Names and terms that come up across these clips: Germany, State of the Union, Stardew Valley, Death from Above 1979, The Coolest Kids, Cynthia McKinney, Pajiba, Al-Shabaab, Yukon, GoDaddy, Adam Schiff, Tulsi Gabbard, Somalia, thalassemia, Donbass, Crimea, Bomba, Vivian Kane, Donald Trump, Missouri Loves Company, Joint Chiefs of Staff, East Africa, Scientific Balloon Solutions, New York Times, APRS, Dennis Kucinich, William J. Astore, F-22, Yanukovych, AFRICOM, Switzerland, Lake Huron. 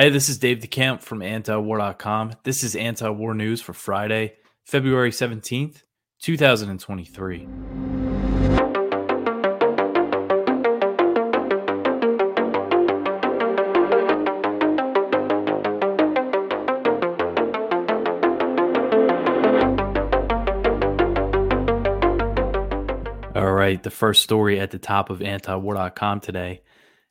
Hey, this is Dave DeCamp from AntiWar.com. This is AntiWar News for Friday, February 17th, 2023. All right, the first story at the top of AntiWar.com today.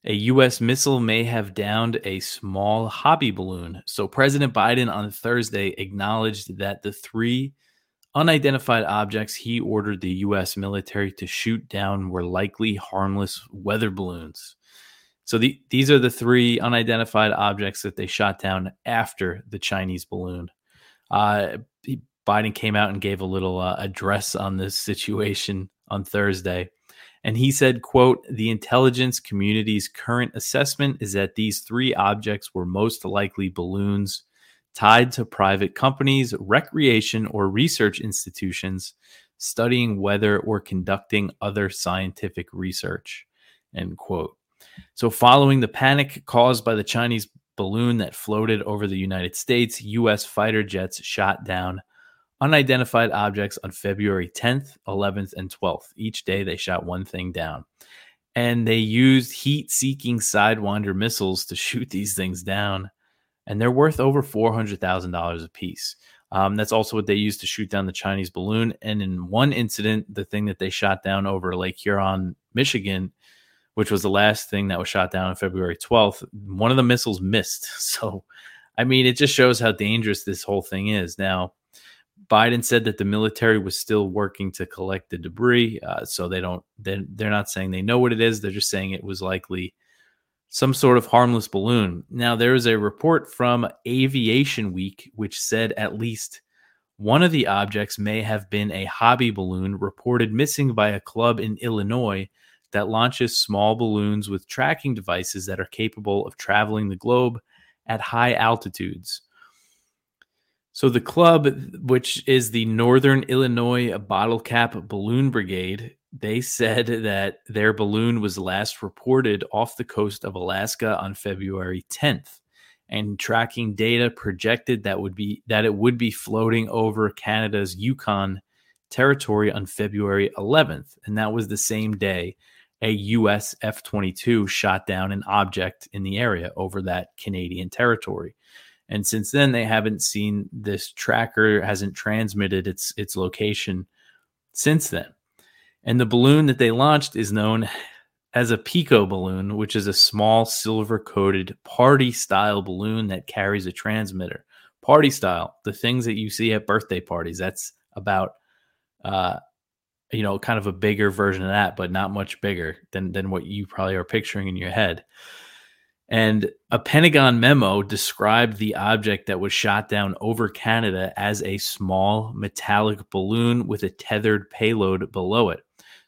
A U.S. missile may have downed a small hobby balloon. So President Biden on Thursday acknowledged that the three unidentified objects he ordered the U.S. military to shoot down were likely harmless weather balloons. So these are the three unidentified objects that they shot down after the Chinese balloon. Biden came out and gave a little address on this situation on Thursday. And he said, quote, "The intelligence community's current assessment is that these three objects were most likely balloons tied to private companies, recreation or research institutions, studying weather or conducting other scientific research," end quote. So following the panic caused by the Chinese balloon that floated over the United States, U.S. fighter jets shot down unidentified objects on February 10th, 11th, and 12th. Each day they shot one thing down. And they used heat-seeking Sidewinder missiles to shoot these things down. And they're worth over $400,000 a piece. That's also what they used to shoot down the Chinese balloon. And in one incident, the thing that they shot down over Lake Huron, Michigan, which was the last thing that was shot down on February 12th, one of the missiles missed. So, I mean, it just shows how dangerous this whole thing is. Now, Biden said that the military was still working to collect the debris, so they're not saying they know what it is. They're just saying it was likely some sort of harmless balloon. Now, there is a report from Aviation Week which said at least one of the objects may have been a hobby balloon reported missing by a club in Illinois that launches small balloons with tracking devices that are capable of traveling the globe at high altitudes. So the club, which is the Northern Illinois Bottle Cap Balloon Brigade, they said that their balloon was last reported off the coast of Alaska on February 10th, and tracking data projected that it would be floating over Canada's Yukon territory on February 11th, and that was the same day a U.S. F-22 shot down an object in the area over that Canadian territory. And since then, they haven't seen this tracker, hasn't transmitted its location since then. And the balloon that they launched is known as a Pico balloon, which is a small silver-coated party-style balloon that carries a transmitter. Party-style, the things that you see at birthday parties, that's about, kind of a bigger version of that, but not much bigger than what you probably are picturing in your head. And a Pentagon memo described the object that was shot down over Canada as a small metallic balloon with a tethered payload below it.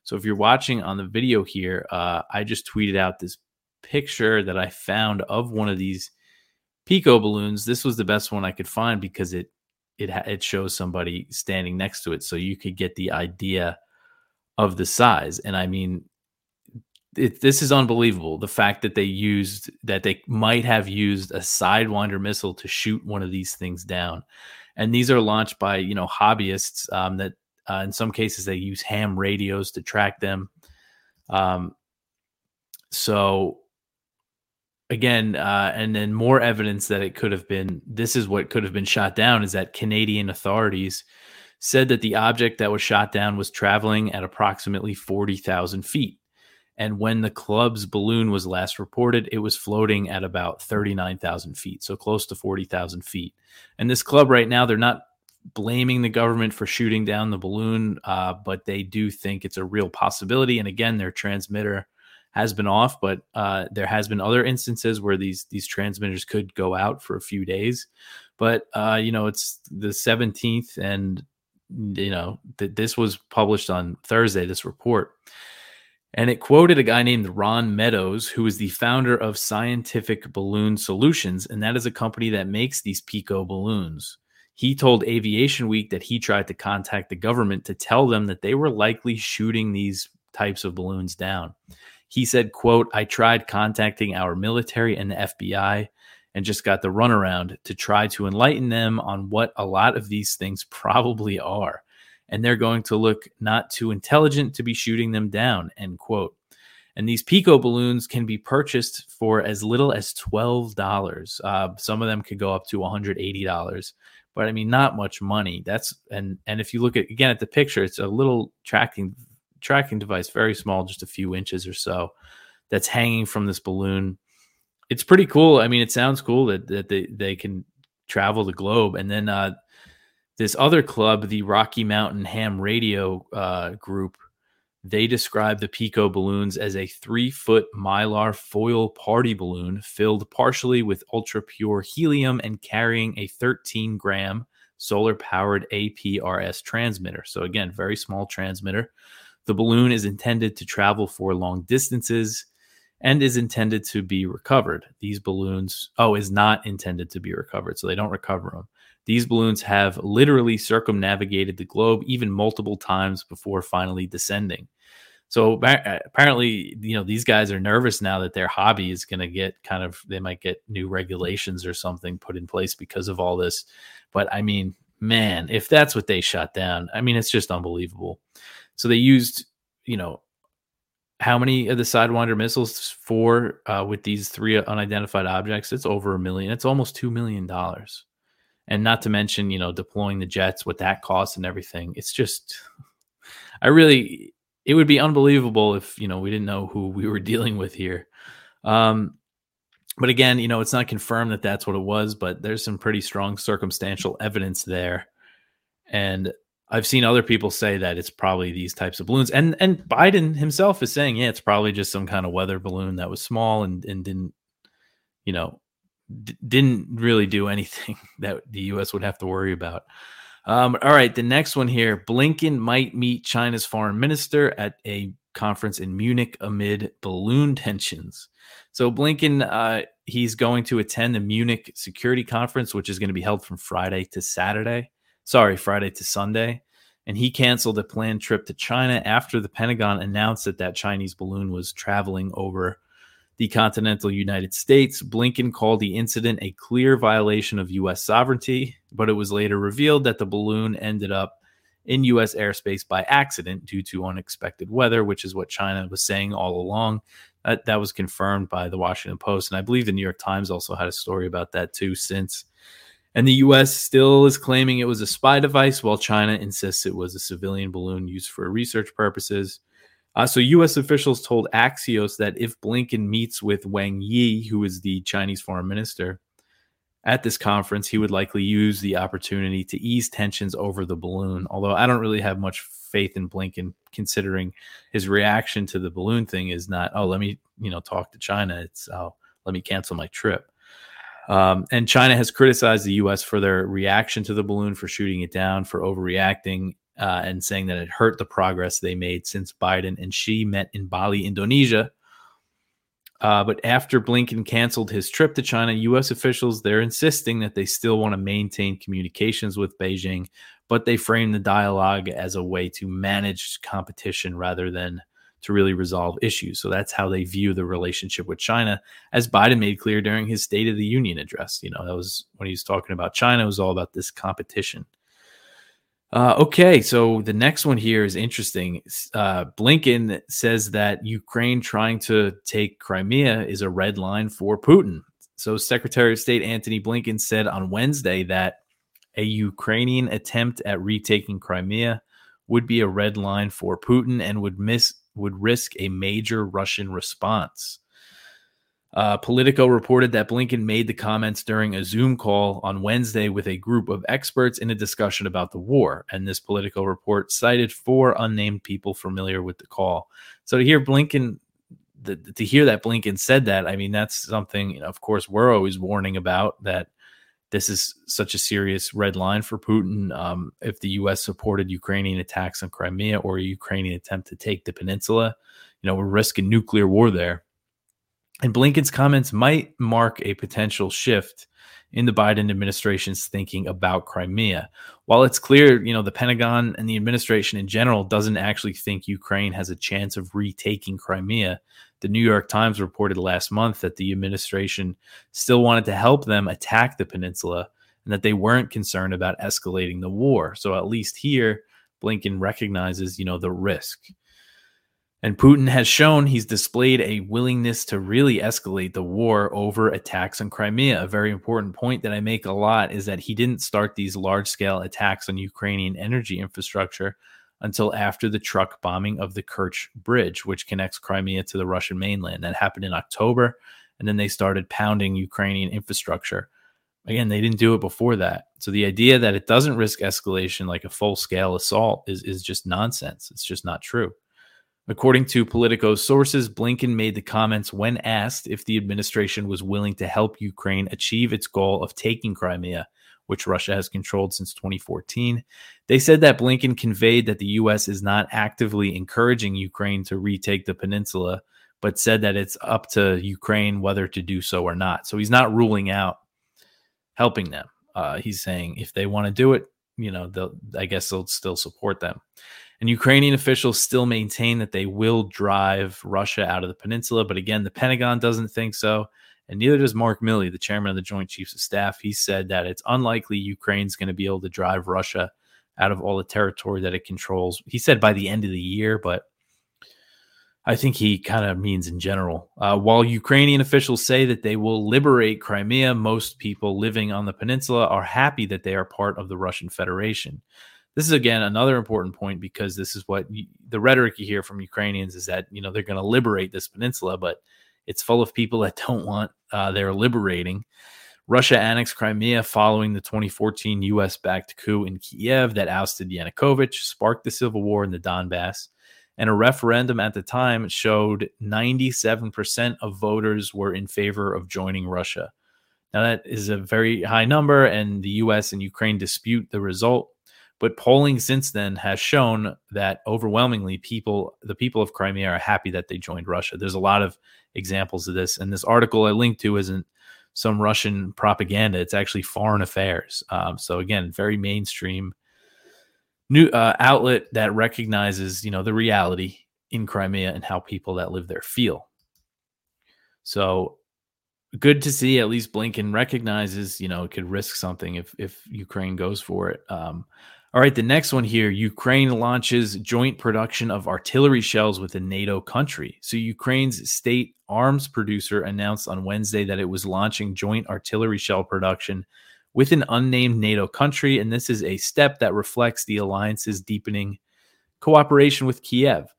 So if you're watching on the video here, I just tweeted out this picture that I found of one of these Pico balloons. This was the best one I could find because it shows somebody standing next to it. So you could get the idea of the size. And I mean, this is unbelievable. The fact that they might have used a Sidewinder missile to shoot one of these things down. And these are launched by, hobbyists that in some cases they use ham radios to track them. So again, and then more evidence that it could have been, this is what could have been shot down, is that Canadian authorities said that the object that was shot down was traveling at approximately 40,000 feet. And when the club's balloon was last reported, it was floating at about 39,000 feet, so close to 40,000 feet. And this club right now, they're not blaming the government for shooting down the balloon, but they do think it's a real possibility. And again, their transmitter has been off, but there has been other instances where these transmitters could go out for a few days. But, it's the 17th, and, this was published on Thursday, this report. And it quoted a guy named Ron Meadows, who is the founder of Scientific Balloon Solutions, and that is a company that makes these Pico balloons. He told Aviation Week that he tried to contact the government to tell them that they were likely shooting these types of balloons down. He said, quote, "I tried contacting our military and the FBI. and just got the runaround to try to enlighten them on what a lot of these things probably are. And they're going to look not too intelligent to be shooting them down, end quote. And these Pico balloons can be purchased for as little as $12. Some of them could go up to $180. But I mean, not much money. That's and if you look at, again, at the picture, it's a little tracking device, very small, just a few inches or so, that's hanging from this balloon. It's pretty cool. I mean, it sounds cool that they can travel the globe. And then this other club, the Rocky Mountain Ham Radio group, they describe the Pico balloons as a 3-foot mylar foil party balloon filled partially with ultra pure helium and carrying a 13-gram solar powered APRS transmitter. So again, very small transmitter. The balloon is intended to travel for long distances and is intended to be recovered. These balloons, is not intended to be recovered, so they don't recover them. These balloons have literally circumnavigated the globe even multiple times before finally descending. So apparently, these guys are nervous now that their hobby is going to get they might get new regulations or something put in place because of all this. But I mean, man, if that's what they shot down, I mean, it's just unbelievable. So they used, how many of the Sidewinder missiles for with these three unidentified objects? It's over a million. It's almost $2 million. And not to mention, deploying the jets, what that costs and everything. It's just, it would be unbelievable if, we didn't know who we were dealing with here. But again, it's not confirmed that that's what it was, but there's some pretty strong circumstantial evidence there. And I've seen other people say that it's probably these types of balloons. And Biden himself is saying, it's probably just some kind of weather balloon that was small and didn't, didn't really do anything that the U.S. would have to worry about. All right, the next one here. Blinken might meet China's foreign minister at a conference in Munich amid balloon tensions. So Blinken, he's going to attend the Munich Security Conference, which is going to be held from Friday to Sunday. And he canceled a planned trip to China after the Pentagon announced that Chinese balloon was traveling over the continental United States. Blinken called the incident a clear violation of U.S. sovereignty, but it was later revealed that the balloon ended up in U.S. airspace by accident due to unexpected weather, which is what China was saying all along. That was confirmed by the Washington Post. And I believe the New York Times also had a story about that too since. And the U.S. still is claiming it was a spy device, while China insists it was a civilian balloon used for research purposes. So U.S. officials told Axios that if Blinken meets with Wang Yi, who is the Chinese foreign minister, at this conference, he would likely use the opportunity to ease tensions over the balloon. Although I don't really have much faith in Blinken, considering his reaction to the balloon thing is not, let me, talk to China. It's, let me cancel my trip. And China has criticized the U.S. for their reaction to the balloon, for shooting it down, for overreacting, and saying that it hurt the progress they made since Biden and Xi met in Bali, Indonesia. But after Blinken canceled his trip to China, U.S. officials, they're insisting that they still want to maintain communications with Beijing, but they frame the dialogue as a way to manage competition rather than to really resolve issues. So that's how they view the relationship with China, as Biden made clear during his State of the Union address. That was when he was talking about China. It was all about this competition. Okay, so the next one here is interesting. Blinken says that Ukraine trying to take Crimea is a red line for Putin. So Secretary of State Antony Blinken said on Wednesday that a Ukrainian attempt at retaking Crimea would be a red line for Putin and would risk a major Russian response. Politico reported that Blinken made the comments during a Zoom call on Wednesday with a group of experts in a discussion about the war. And this Politico report cited 4 unnamed people familiar with the call. So to hear that Blinken said that, I mean, that's something, of course, we're always warning about, that this is such a serious red line for Putin. If the U.S. supported Ukrainian attacks on Crimea or a Ukrainian attempt to take the peninsula, we're risking nuclear war there. And Blinken's comments might mark a potential shift in the Biden administration's thinking about Crimea. While it's clear, the Pentagon and the administration in general doesn't actually think Ukraine has a chance of retaking Crimea, The New York Times reported last month that the administration still wanted to help them attack the peninsula and that they weren't concerned about escalating the war. So at least here, Blinken recognizes, the risk. And Putin has shown he's displayed a willingness to really escalate the war over attacks on Crimea. A very important point that I make a lot is that he didn't start these large-scale attacks on Ukrainian energy infrastructure until after the truck bombing of the Kerch Bridge, which connects Crimea to the Russian mainland. That happened in October, and then they started pounding Ukrainian infrastructure. Again, they didn't do it before that. So the idea that it doesn't risk escalation like a full-scale assault is just nonsense. It's just not true. According to Politico sources, Blinken made the comments when asked if the administration was willing to help Ukraine achieve its goal of taking Crimea, which Russia has controlled since 2014. They said that Blinken conveyed that the U.S. is not actively encouraging Ukraine to retake the peninsula, but said that it's up to Ukraine whether to do so or not. So he's not ruling out helping them. He's saying if they want to do it, I guess they'll still support them. And Ukrainian officials still maintain that they will drive Russia out of the peninsula. But again, the Pentagon doesn't think so. And neither does Mark Milley, the chairman of the Joint Chiefs of Staff. He said that it's unlikely Ukraine's going to be able to drive Russia out of all the territory that it controls. He said by the end of the year, but I think he kind of means in general. While Ukrainian officials say that they will liberate Crimea, most people living on the peninsula are happy that they are part of the Russian Federation. This is, again, another important point, because this is what the rhetoric you hear from Ukrainians is that, they're going to liberate this peninsula, but it's full of people that don't want their liberating. Russia annexed Crimea following the 2014 U.S.-backed coup in Kiev that ousted Yanukovych, sparked the civil war in the Donbass, and a referendum at the time showed 97% of voters were in favor of joining Russia. Now, that is a very high number, and the U.S. and Ukraine dispute the result. But polling since then has shown that overwhelmingly the people of Crimea are happy that they joined Russia. There's a lot of examples of this. And this article I linked to isn't some Russian propaganda. It's actually Foreign Affairs. So again, very mainstream new outlet that recognizes, the reality in Crimea and how people that live there feel. So good to see at least Blinken recognizes, it could risk something if Ukraine goes for it. All right, the next one here, Ukraine launches joint production of artillery shells with a NATO country. So Ukraine's state arms producer announced on Wednesday that it was launching joint artillery shell production with an unnamed NATO country, and this is a step that reflects the alliance's deepening cooperation with Kiev.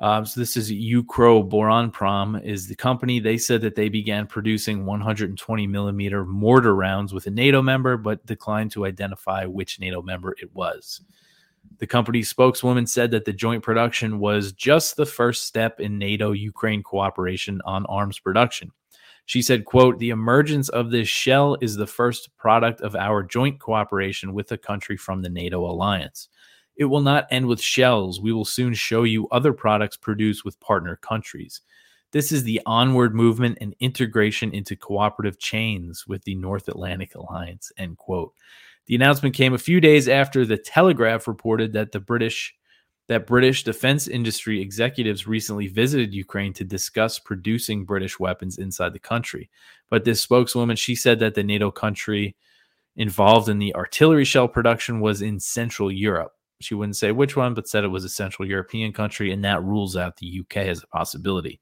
So this is Ukroboronprom is the company. They said that they began producing 120 millimeter mortar rounds with a NATO member, but declined to identify which NATO member it was. The company's spokeswoman said that the joint production was just the first step in NATO-Ukraine cooperation on arms production. She said, quote, "The emergence of this shell is the first product of our joint cooperation with a country from the NATO alliance. It will not end with shells. We will soon show you other products produced with partner countries. This is the onward movement and integration into cooperative chains with the North Atlantic Alliance," end quote. The announcement came a few days after the Telegraph reported that British defense industry executives recently visited Ukraine to discuss producing British weapons inside the country. But this spokeswoman, she said that the NATO country involved in the artillery shell production was in Central Europe. She wouldn't say which one, but said it was a Central European country, and that rules out the UK as a possibility.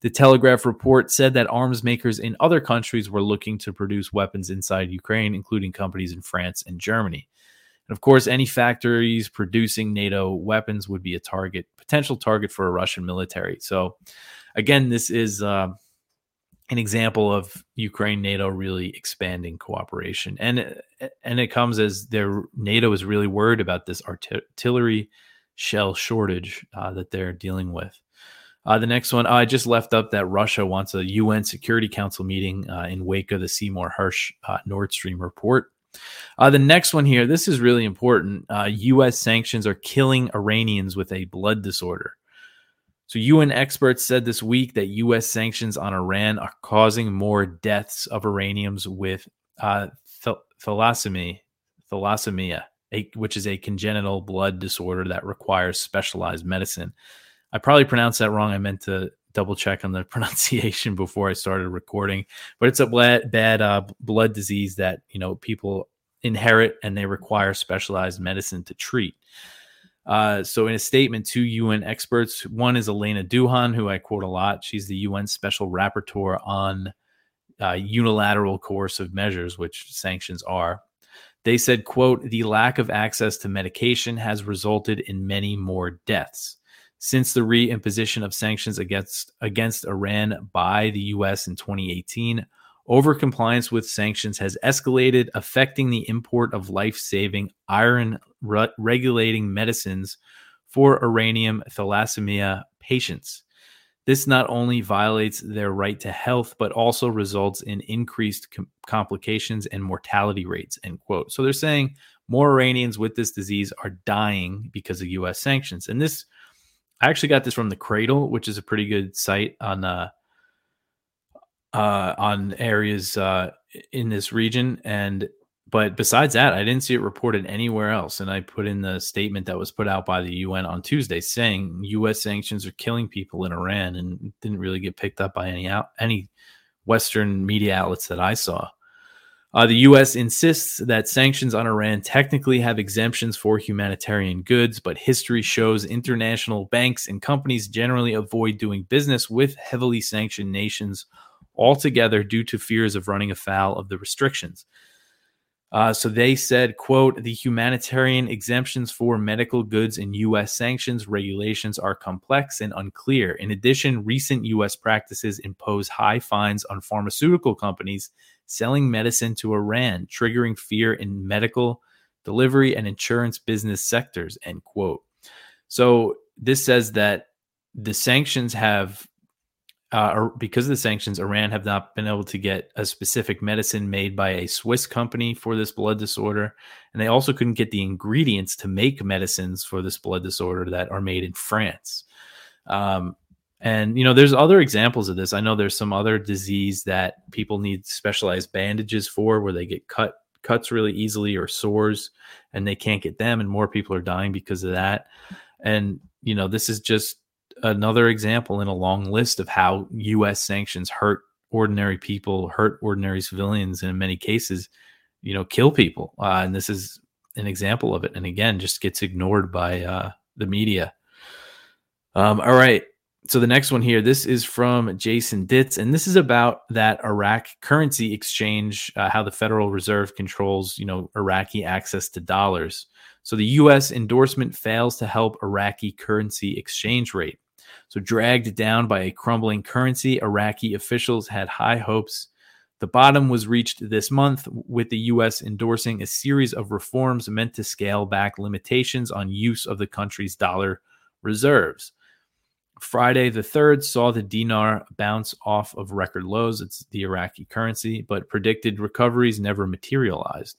The Telegraph report said that arms makers in other countries were looking to produce weapons inside Ukraine, including companies in France and Germany. And of course, any factories producing NATO weapons would be a potential target for a Russian military. So again, this is an example of Ukraine-NATO really expanding cooperation. And it comes as NATO is really worried about this artillery shell shortage that they're dealing with. The next one, I just left up that Russia wants a UN Security Council meeting in wake of the Seymour Hersh Nord Stream report. The next one here, this is really important. U.S. sanctions are killing Iranians with a blood disorder. So UN experts said this week that U.S. sanctions on Iran are causing more deaths of Iranians with thalassemia, which is a congenital blood disorder that requires specialized medicine. I probably pronounced that wrong. I meant to double check on the pronunciation before I started recording, but it's a bad blood disease that, you know, people inherit and they require specialized medicine to treat. So in a statement to UN experts, one is Elena Duhan, who I quote a lot. She's the UN special rapporteur on unilateral coercive measures, which sanctions are. They said, quote, the lack of access to medication has resulted in many more deaths. Since the reimposition of sanctions against Iran by the U.S. in 2018, overcompliance with sanctions has escalated, affecting the import of life-saving iron-regulating medicines for Iranian thalassemia patients. This not only violates their right to health, but also results in increased complications and mortality rates, end quote. So they're saying more Iranians with this disease are dying because of U.S. sanctions. And this, I actually got this from The Cradle, which is a pretty good site on areas in this region. But besides that, I didn't see it reported anywhere else. And I put in the statement that was put out by the UN on Tuesday saying U.S. sanctions are killing people in Iran, and didn't really get picked up by any Western media outlets that I saw. The U.S. insists that sanctions on Iran technically have exemptions for humanitarian goods, but history shows international banks and companies generally avoid doing business with heavily sanctioned nations altogether due to fears of running afoul of the restrictions. So they said, quote, the humanitarian exemptions for medical goods in U.S. sanctions regulations are complex and unclear. In addition, recent U.S. practices impose high fines on pharmaceutical companies selling medicine to Iran, triggering fear in medical delivery and insurance business sectors, end quote. So this says that the sanctions have, because of the sanctions, Iran have not been able to get a specific medicine made by a Swiss company for this blood disorder. And they also couldn't get the ingredients to make medicines for this blood disorder that are made in France. And, you know, there's other examples of this. I know there's some other disease that people need specialized bandages for, where they get cuts really easily, or sores, and they can't get them. And more people are dying because of that. And, you know, this is just another example in a long list of how U.S. sanctions hurt ordinary people, hurt ordinary civilians, and in many cases, you know, kill people. And this is an example of it. And again, just gets ignored by the media. All right. So the next one here, this is from Jason Ditz, and this is about that Iraq currency exchange, how the Federal Reserve controls, you know, Iraqi access to dollars. So the U.S. endorsement fails to help Iraqi currency exchange rate. So dragged down by a crumbling currency, Iraqi officials had high hopes. The bottom was reached this month with the U.S. endorsing a series of reforms meant to scale back limitations on use of the country's dollar reserves. Friday the 3rd saw the dinar bounce off of record lows. It's the Iraqi currency, but predicted recoveries never materialized.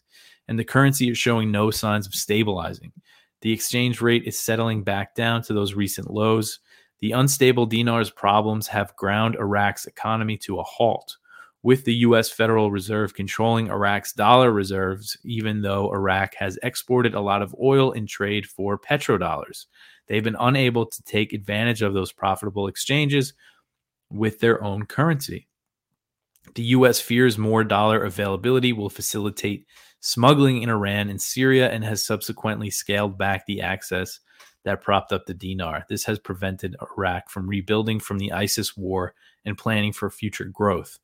And the currency is showing no signs of stabilizing. The exchange rate is settling back down to those recent lows. The unstable dinar's problems have ground Iraq's economy to a halt, with the U.S. Federal Reserve controlling Iraq's dollar reserves, even though Iraq has exported a lot of oil in trade for petrodollars. They've been unable to take advantage of those profitable exchanges with their own currency. The U.S. fears more dollar availability will facilitate smuggling in Iran and Syria, and has subsequently scaled back the access that propped up the dinar. This has prevented Iraq from rebuilding from the ISIS war and planning for future growth.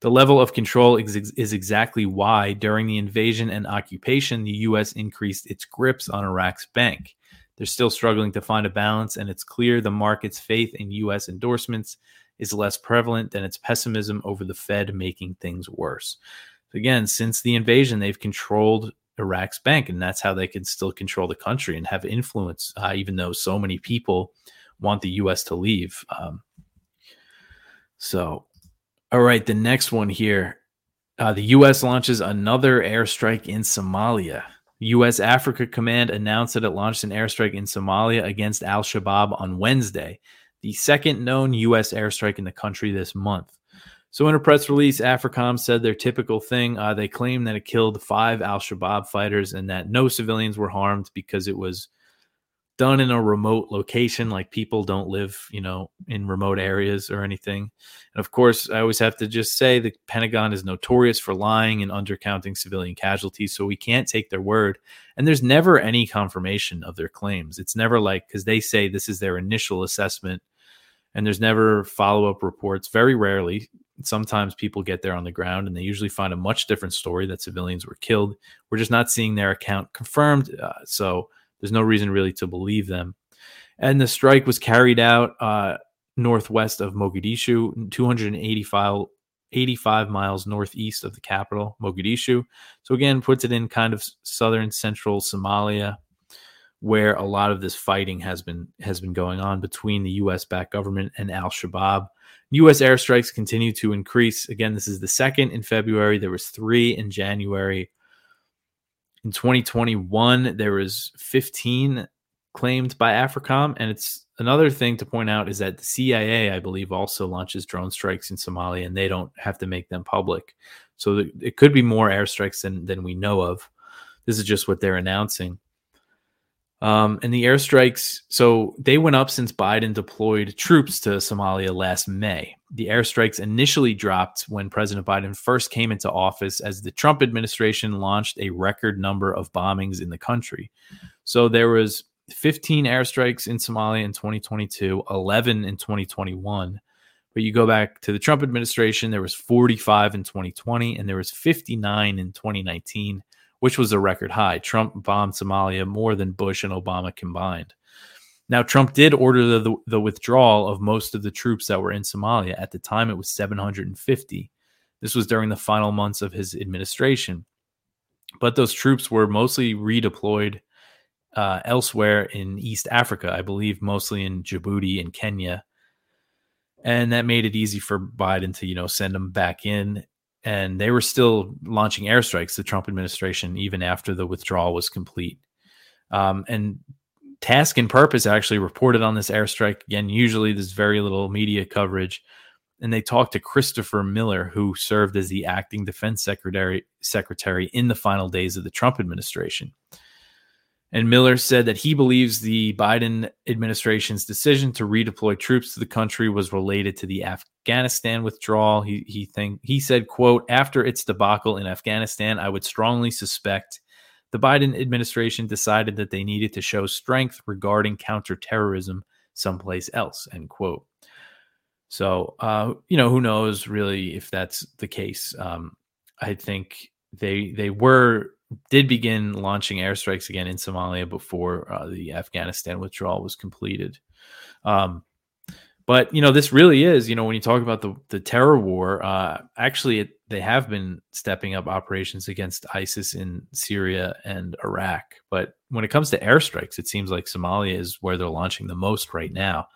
The level of control is exactly why, during the invasion and occupation, the U.S. increased its grips on Iraq's bank. They're still struggling to find a balance, and it's clear the market's faith in U.S. endorsements is less prevalent than its pessimism over the Fed making things worse. So again, since the invasion, they've controlled Iraq's bank, and that's how they can still control the country and have influence, even though so many people want the U.S. to leave. All right, the next one here. The U.S. launches another airstrike in Somalia. U.S. Africa Command announced that it launched an airstrike in Somalia against Al-Shabaab on Wednesday, the second known U.S. airstrike in the country this month. So in a press release, AFRICOM said their typical thing. They claim that it killed 5 Al-Shabaab fighters and that no civilians were harmed because it was done in a remote location. Like, people don't live, you know, in remote areas or anything. And of course, I always have to just say the Pentagon is notorious for lying and undercounting civilian casualties. So we can't take their word. And there's never any confirmation of their claims. It's never like, because they say this is their initial assessment, and there's never follow-up reports. Very rarely. Sometimes people get there on the ground and they usually find a much different story, that civilians were killed. We're just not seeing their account confirmed. So there's no reason really to believe them. And the strike was carried out northwest of Mogadishu, 285 miles northeast of the capital, Mogadishu. So again, puts it in kind of southern central Somalia, where a lot of this fighting has been going on between the U.S.-backed government and Al-Shabaab. U.S. airstrikes continue to increase. Again, this is the second in February. There was 3 in January. In 2021, there was 15 claimed by AFRICOM. And it's another thing to point out is that the CIA, I believe, also launches drone strikes in Somalia, and they don't have to make them public. So it could be more airstrikes than we know of. This is just what they're announcing. And the airstrikes, so they went up since Biden deployed troops to Somalia last May. The airstrikes initially dropped when President Biden first came into office, as the Trump administration launched a record number of bombings in the country. So there was 15 airstrikes in Somalia in 2022, 11 in 2021. But you go back to the Trump administration, there was 45 in 2020, and there was 59 in 2019. Which was a record high. Trump bombed Somalia more than Bush and Obama combined. Now, Trump did order the withdrawal of most of the troops that were in Somalia. At the time, it was 750. This was during the final months of his administration. But those troops were mostly redeployed elsewhere in East Africa, I believe mostly in Djibouti and Kenya. And that made it easy for Biden to, you know, send them back in. And they were still launching airstrikes, the Trump administration, even after the withdrawal was complete. And Task and Purpose actually reported on this airstrike. Again, usually there's very little media coverage. And they talked to Christopher Miller, who served as the acting defense secretary in the final days of the Trump administration. And Miller said that he believes the Biden administration's decision to redeploy troops to the country was related to the Afghanistan withdrawal. He said, quote, "After its debacle in Afghanistan, I would strongly suspect the Biden administration decided that they needed to show strength regarding counterterrorism someplace else," end quote. So, you know, who knows really if that's the case. I think they did begin launching airstrikes again in Somalia before the Afghanistan withdrawal was completed. But, you know, this really is, you know, when you talk about the terror war, actually, they have been stepping up operations against ISIS in Syria and Iraq. But when it comes to airstrikes, it seems like Somalia is where they're launching the most right now.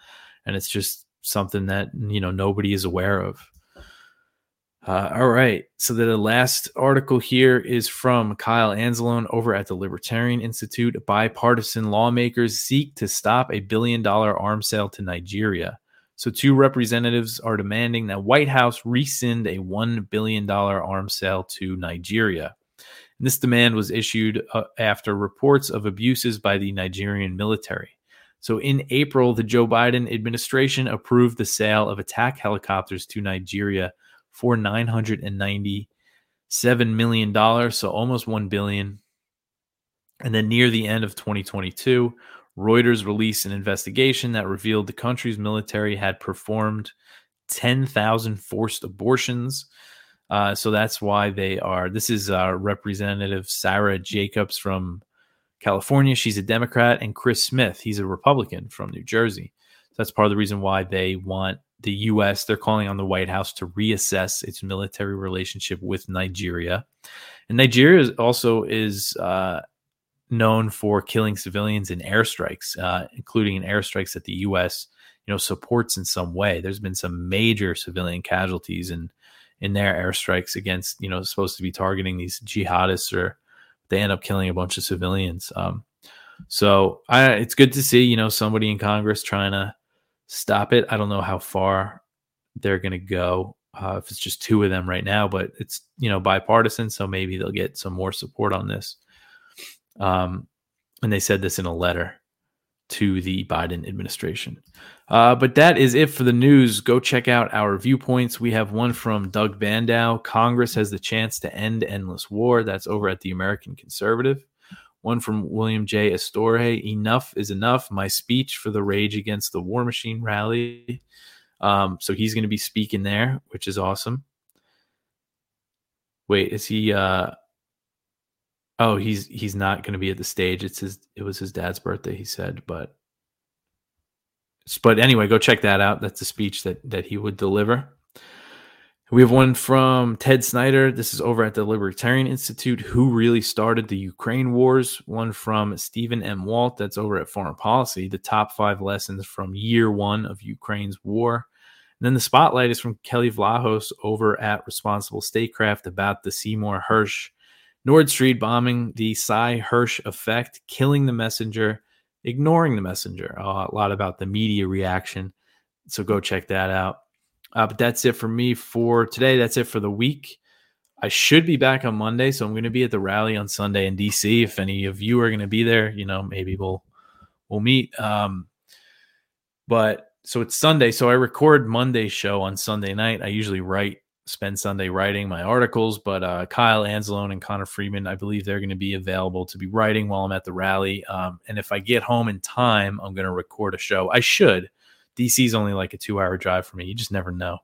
And it's just something that, you know, nobody is aware of. All right. So the last article here is from Kyle Anzalone over at the Libertarian Institute. Bipartisan lawmakers seek to stop a $1 billion arms sale to Nigeria. So 2 representatives are demanding that White House rescind a $1 billion arms sale to Nigeria. And this demand was issued after reports of abuses by the Nigerian military. So in April, the Joe Biden administration approved the sale of attack helicopters to Nigeria for $997 million, so almost $1 billion. And then near the end of 2022, Reuters released an investigation that revealed the country's military had performed 10,000 forced abortions. So that's why they are. This is Representative Sarah Jacobs from California. She's a Democrat, and Chris Smith, he's a Republican from New Jersey. So that's part of the reason why they want the U.S., they're calling on the White House to reassess its military relationship with Nigeria. And Nigeria also is known for killing civilians in airstrikes, including in airstrikes that the U.S., you know, supports in some way. There's been some major civilian casualties in their airstrikes against, you know, supposed to be targeting these jihadists, or they end up killing a bunch of civilians. So it's good to see, you know, somebody in Congress trying to stop it. I don't know how far they're going to go if it's just 2 of them right now, but it's, you know, bipartisan. So maybe they'll get some more support on this. And they said this in a letter to the Biden administration. But that is it for the news. Go check out our viewpoints. We have one from Doug Bandow. Congress has the chance to end endless war. That's over at the American Conservative. One from William J. Astore. Enough is enough. My speech for the Rage Against the War Machine rally. So he's going to be speaking there, which is awesome. Wait, is he? Oh, he's not going to be at the stage. It was his dad's birthday, he said. But anyway, go check that out. That's a speech that he would deliver. We have one from Ted Snyder. This is over at the Libertarian Institute. Who really started the Ukraine wars? One from Stephen M. Walt. That's over at Foreign Policy. The top 5 lessons from year 1 of Ukraine's war. And then the spotlight is from Kelly Vlahos over at Responsible Statecraft about the Seymour Hersh Nord Stream bombing, the Hersh effect, killing the messenger, ignoring the messenger. A lot about the media reaction. So go check that out. But that's it for me for today. That's it for the week. I should be back on Monday, so I'm going to be at the rally on Sunday in D.C. If any of you are going to be there, maybe we'll meet. But so it's Sunday, so I record Monday's show on Sunday night. I usually spend Sunday writing my articles, but Kyle Anzalone and Connor Freeman, I believe they're going to be available to be writing while I'm at the rally. And if I get home in time, I'm going to record a show. I should. DC is only like a 2-hour drive for me. You just never know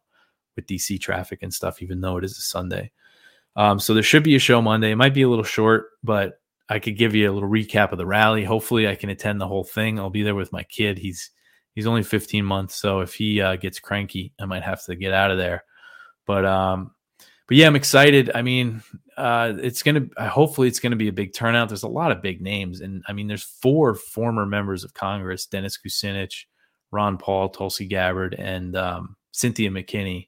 with DC traffic and stuff, even though it is a Sunday. So there should be a show Monday. It might be a little short, but I could give you a little recap of the rally. Hopefully I can attend the whole thing. I'll be there with my kid. He's only 15 months. So if he gets cranky, I might have to get out of there. But yeah, I'm excited. I mean, hopefully it's going to be a big turnout. There's a lot of big names. And I mean, there's 4 former members of Congress, Dennis Kucinich, Ron Paul, Tulsi Gabbard, and Cynthia McKinney.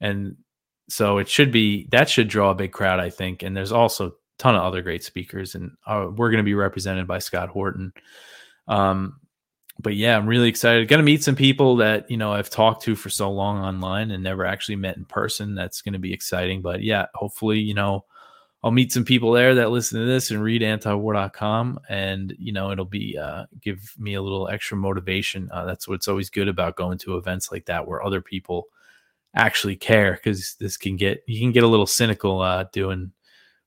And so that should draw a big crowd, I think. And there's also a ton of other great speakers, and we're going to be represented by Scott Horton. But yeah, I'm really excited. Going to meet some people that, I've talked to for so long online and never actually met in person. That's going to be exciting. But yeah, hopefully, I'll meet some people there that listen to this and read antiwar.com, and, it'll be give me a little extra motivation. That's what's always good about going to events like that where other people actually care, because you can get a little cynical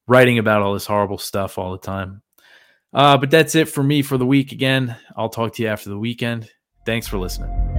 writing about all this horrible stuff all the time. But that's it for me for the week again. I'll talk to you after the weekend. Thanks for listening.